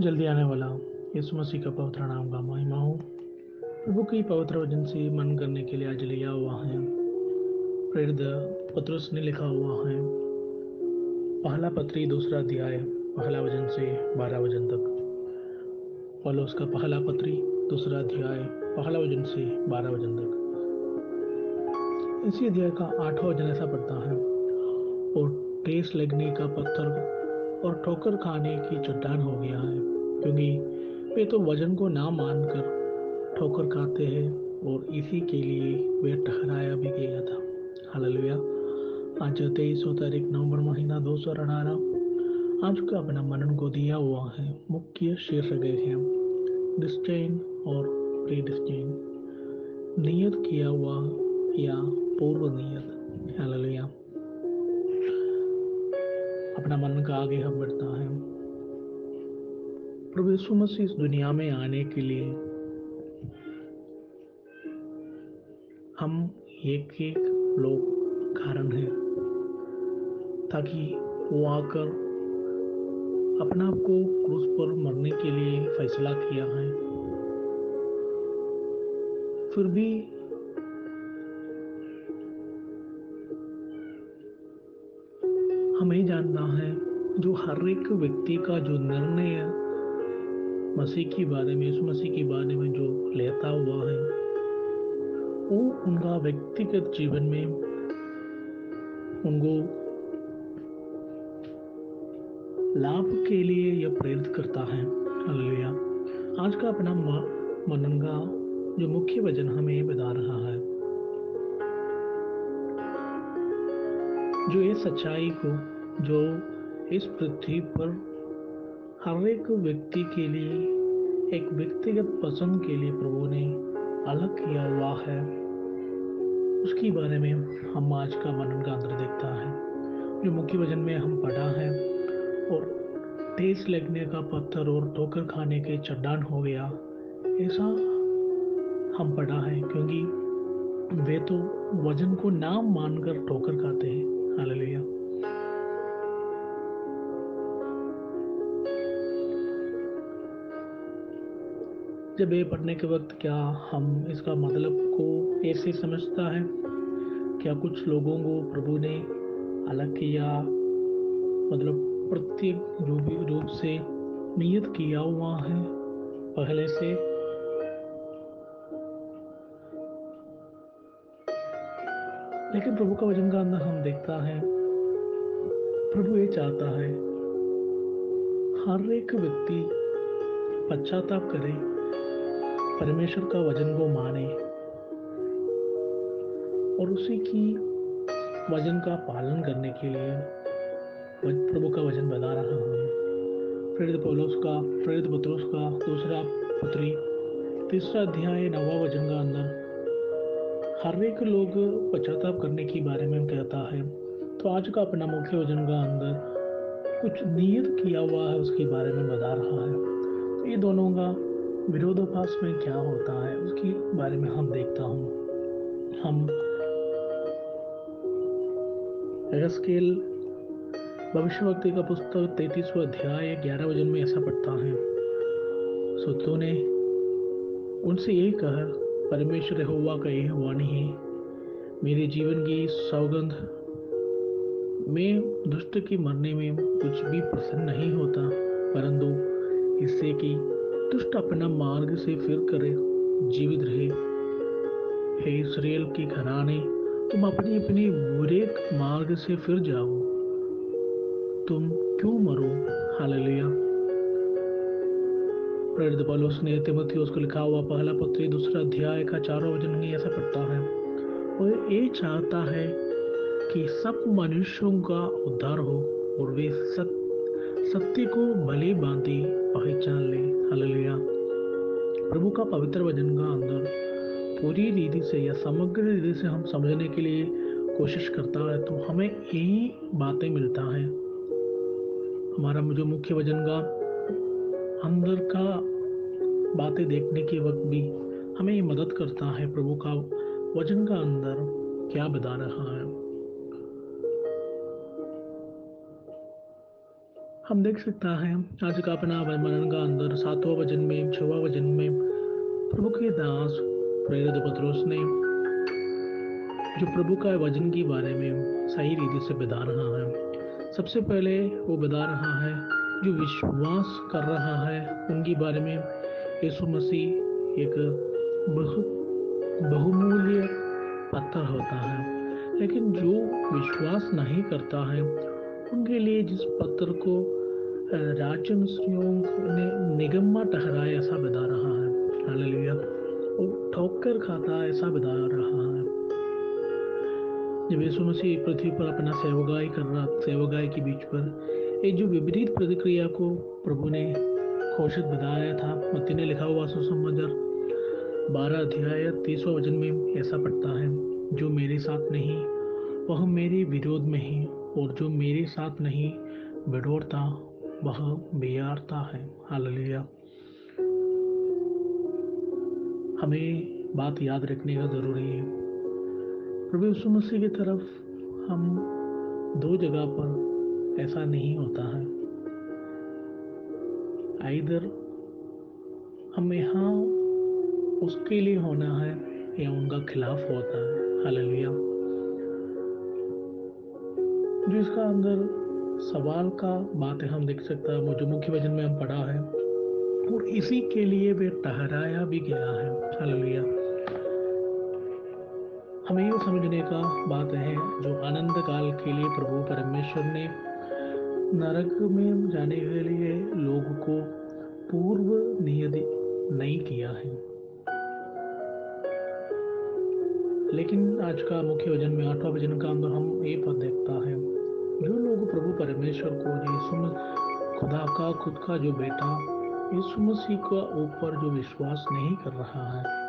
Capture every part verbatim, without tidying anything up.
जल्दी आने वाला हूँ। यीशु मसीह का पवित्र नाम का महिमा हो। प्रभु की पवित्र वचन से मन करने के लिए आज लिया हुआ है। प्रेरित पतरस ने लिखा हुआ है, पहला पत्री दूसरा अध्याय, पहला वचन से बारह वचन तक। पौलुस का पहला पत्री दूसरा अध्याय, पहला वचन से बारह वचन तक। इसी अध्याय का आठवां वचन ऐसा पड़ता है, और ठेस लगने का पत्थर और ठोकर खाने की चट्टान हो गया है, क्योंकि वे तो वजन को ना मानकर ठोकर खाते हैं, और इसी के लिए वे ठहराया भी गया था। हालेलुया। आज तेईस तारीख नवंबर महीना दो सौ अठारह। आज का अपना मनन को दिया हुआ है। मुख्य शीर्षक है डिस्टेन और प्रीडिस्टेन, नियत किया हुआ या पूर्व नियत। हालेलुया। अपना मन का आगे हम बढ़ता है। प्रभु यीशु मसीह इस दुनिया में आने के लिए हम एक एक लोग कारण हैं, ताकि वो आकर अपने आप को क्रूस पर मरने के लिए फैसला किया है। फिर भी हमें जानना है, जो हर एक व्यक्ति का जो निर्णय मसीह के बारे में, यीशु मसीह के बारे में जो लेता हुआ है, वो उनका व्यक्तिगत जीवन में उनको लाभ के लिए यह प्रेरित करता है। हालेलुया। आज का अपना मनन का जो मुख्य वचन हमें बता रहा है, जो इस सच्चाई को जो इस पृथ्वी पर हर एक व्यक्ति के लिए एक व्यक्तिगत पसंद के लिए प्रभु ने अलग किया हुआ है, उसके बारे में हम आज का मनन का अंदर देखता है, जो मुख्य वचन में हम पढ़ा है। और ठेस लगने का पत्थर और ठोकर खाने के चट्टान हो गया, ऐसा हम पढ़ा है, क्योंकि वे तो वजन को ना मानकर ठोकर खाते हैं। हालेलुया। जब ये पढ़ने के वक्त क्या हम इसका मतलब को ऐसे समझता है, क्या कुछ लोगों को प्रभु ने अलग किया, मतलब प्रत्येक जो भी रूप से नियत किया हुआ है पहले से, लेकिन प्रभु का वचन का अंदर हम देखता है, प्रभु ये चाहता है हर एक व्यक्ति पश्चाताप करे, परमेश्वर का वचन को माने और उसी की वचन का पालन करने के लिए प्रभु का वचन बता रहा है। प्रेरित पौलुस का प्रेरित पतरस का दूसरा पत्री तीसरा अध्याय नवा वचन का अंदर हर एक लोग पश्चाताप करने के बारे में कहता है। तो आज का अपना मुख्य वचन का अंदर कुछ नियत किया हुआ है उसके बारे में बता रहा है। तो ये दोनों का विरोधाभास में क्या होता है उसके बारे में हम देखता हूँ। हम यहजकेल भविष्यवक्ता का पुस्तक तैंतीसवां अध्याय ग्यारह वचन में ऐसा पढ़ता है, सो तूने उनसे यही कहा, परमेश्वर यहोवा का यह वाणी है, मेरे जीवन की सौगंध मैं दुष्ट के मरने में कुछ भी प्रसन्न नहीं होता, परंतु इससे कि दुष्ट अपना मार्ग से फिर करे जीवित रहे। हे इस्राएल के घराने, तुम अपने अपने बुरे मार्ग से फिर जाओ, तुम क्यों मरो। हालेलुया। प्रेरित पौलुस ने तीमुथियुस को लिखा हुआ पहला पत्री दूसरा अध्याय का चारों वचन में ऐसा पढ़ता है, और ये चाहता है कि सब मनुष्यों का उद्धार हो और वे सत्य सत्य को भले भांति पहचान लें। हालेलुया। प्रभु का पवित्र वचन का अंदर पूरी रीति से या समग्र रीति से हम समझने के लिए कोशिश करता है, तो हमें यही बातें मिलता है। हमारा जो मुख्य वचन का अंदर का बातें देखने के वक्त भी हमें ये मदद करता है, प्रभु का वचन का अंदर क्या बता रहा है। हम देख सकता है आज का अपना मनन का अंदर सातवां वजन में छठवां वजन में प्रभु के दास प्रेरित पतरोस ने जो प्रभु का वजन के बारे में सही रीति से बता रहा है। सबसे पहले वो बता रहा है जो विश्वास कर रहा है उनके बारे में यीशु मसीह एक बहुत बहुमूल्य पत्थर होता है, लेकिन जो विश्वास नहीं करता है उनके लिए जिस पत्थर को राज्य मसीहों ने निगम्मा ठहराया ऐसा बता रहा है। हालेलुया। वो ठोकर खाता ऐसा बता रहा है। जब यीशु मसीह पृथ्वी पर अपना सेवगाई कर रहा सेवगाई के बीच पर एक जो विपरीत प्रतिक्रिया को प्रभु ने घोषित बताया था, मत्ती ने लिखा हुआ सुसमाचार बारह अध्याय तीसवां वचन में ऐसा पढ़ता है, जो मेरे साथ नहीं वह मेरे विरोध में ही, और जो मेरे साथ नहीं बटोरता वह बेयारता है। हालेलुया। हमें बात याद रखने का ज़रूरी है। प्रभु यीशु मसीह की तरफ हम दो जगह पर ऐसा नहीं होता है। आइदर हम यहाँ उसके लिए होना है या उनका खिलाफ होता है। हालेलुया। जो इसका अंदर सवाल का बात है हम देख सकता है जो मुख्य वचन में हम पढ़ा है, और इसी के लिए वे ठहराया भी गया है। हालेलुया। हमें ये समझने का बात है जो आनंद काल के लिए प्रभु परमेश्वर ने नरक में जाने के लिए लोगों को पूर्व नियति नहीं किया है, लेकिन आज का मुख्य वचन में आठवां वचन का अंदर हम ये पद देखता है जो लोग प्रभु परमेश्वर को यीशु मसीह खुदा का खुद का जो बेटा यीशु मसीह का ऊपर जो विश्वास नहीं कर रहा है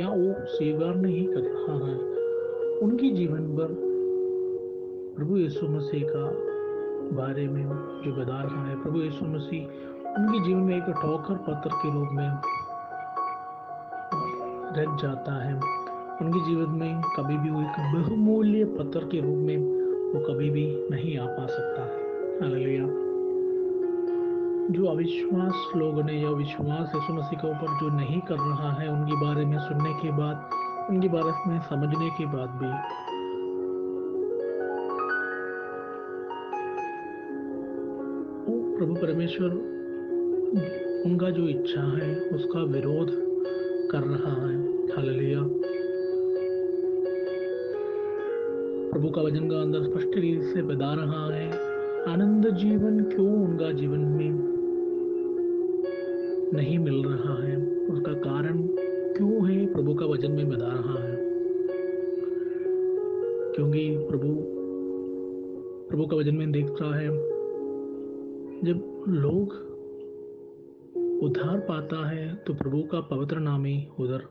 या वो स्वीकार नहीं कर रहा है, उनकी जीवन पर प्रभु यीशु मसीह का बारे में जो बता रहा है, प्रभु यीशु मसीह उनके जीवन में एक ठोकर पत्थर के रूप में रच जाता है। उनके जीवन में कभी भी वो एक बहुमूल्य पत्थर के रूप में वो कभी भी नहीं आ पा सकता है। हालेलुया। जो अविश्वास लोगों ने या विश्वास यीशु मसीह के ऊपर जो नहीं कर रहा है उनके बारे में सुनने के बाद, उनके बारे में समझने के बाद भी वो प्रभु परमेश्वर उनका जो इच्छा है उसका विरोध कर रहा है। हालेलुया। प्रभु का वचन का अंदर स्पष्ट रीति से बता रहा है आनंद जीवन क्यों उनका जीवन में नहीं मिल रहा है, उसका कारण क्यों है प्रभु का वचन में बता रहा है। क्योंकि प्रभु प्रभु का वचन में देखता है जब लोग उद्धार पाता है तो प्रभु का पवित्र नाम ही उधर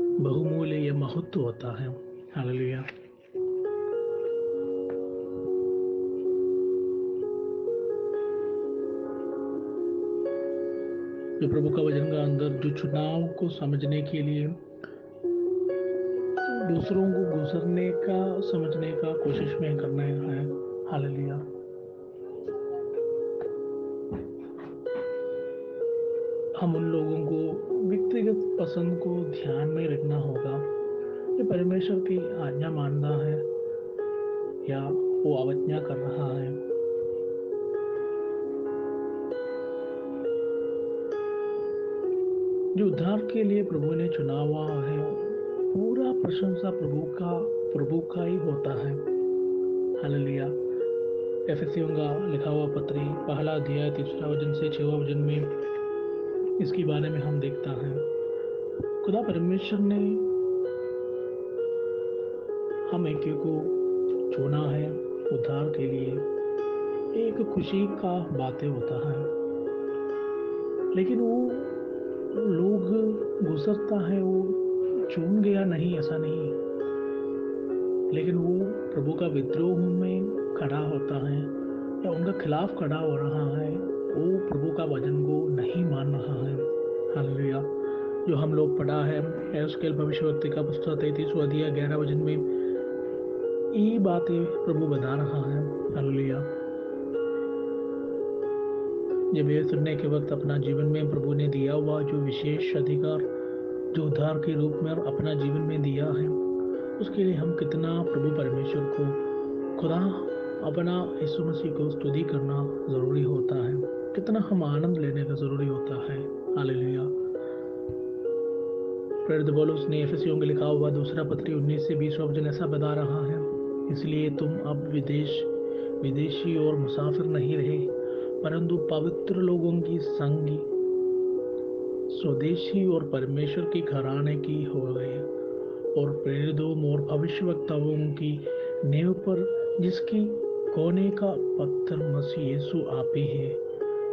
बहुमूल्य या महत्व होता है। हालेलुया। जो प्रभु का वचन का अंदर जो चुनाव को समझने के लिए दूसरों को गुजरने का समझने का कोशिश में करना है। हालेलुया। हम उन लोगों को व्यक्तिगत पसंद को ध्यान में रखना होगा जो परमेश्वर की आज्ञा मानना है या वो अवज्ञा कर रहा है। जो उद्धार के लिए प्रभु ने चुनावा है पूरा प्रशंसा प्रभु का प्रभु का ही होता है। हालेलुया। एफिसियों का लिखा हुआ पत्री पहला अध्याय तीसरा वचन से छठवां वचन में इसके बारे में हम देखता हैं खुदा परमेश्वर ने हम एक को चुना है उद्धार के लिए। एक खुशी का बातें होता है, लेकिन वो लोग गुजरता है वो चुन गया नहीं ऐसा नहीं, लेकिन वो प्रभु का विद्रोह में खड़ा होता है या उनका खिलाफ खड़ा हो रहा है, वो प्रभु का वचन को नहीं मान रहा है। हालेलुया। जो हम लोग पढ़ा है यहेजकेल भविष्यवक्ता का पुस्तक तैंतीस अध्याय ग्यारह वचन में ये बातें प्रभु बता रहा है। हालेलुया। जब ये करने के वक्त अपना जीवन में प्रभु ने दिया हुआ जो विशेष अधिकार जो उद्धार के रूप में अपना जीवन में दिया है, उसके लिए हम कितना प्रभु परमेश्वर को खुदा अपना यीशु मसीह को स्तुति करना ज़रूरी होता है, कितना हम आनंद लेने का ज़रूरी होता है। हालेलुया। प्रेरित पौलुस ने एफिसियों में लिखा हुआ दूसरा पत्री उन्नीस से बीसवां वचन ऐसा बता रहा है, इसलिए तुम अब विदेश विदेशी और मुसाफिर नहीं रहे, परंतु पवित्र लोगों की संगी स्वदेशी और परमेश्वर के घराने की हो गए, और प्रेरितों और भविष्यवक्ताओं की नेव पर जिसकी कोने का पत्थर मसीह यीशु आप ही है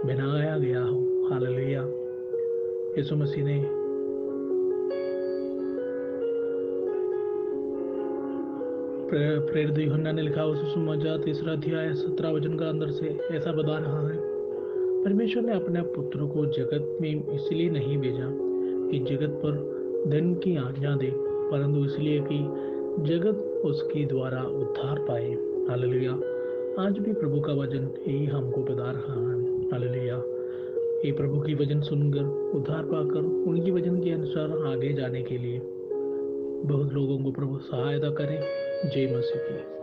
बनाया गया हो। हालेलुया। यीशु मसीह ने प्रेरित यूहन्ना ने लिखा हुआ सुसमाचार तीसरा अध्याय सत्रह वचन का अंदर से ऐसा बता रहा है, परमेश्वर ने अपने पुत्र को जगत में इसलिए नहीं भेजा कि जगत पर धन की आज्ञा दे, परंतु इसलिए कि जगत उसके द्वारा उद्धार पाए। हालेलुया। आज भी प्रभु का वचन यही हमको बता रहा है। हालेलुया। ये प्रभु की वचन सुनकर उद्धार पाकर उनकी वचन के अनुसार आगे जाने के लिए बहुत लोगों को प्रभु सहायता करे। जय मसीह की।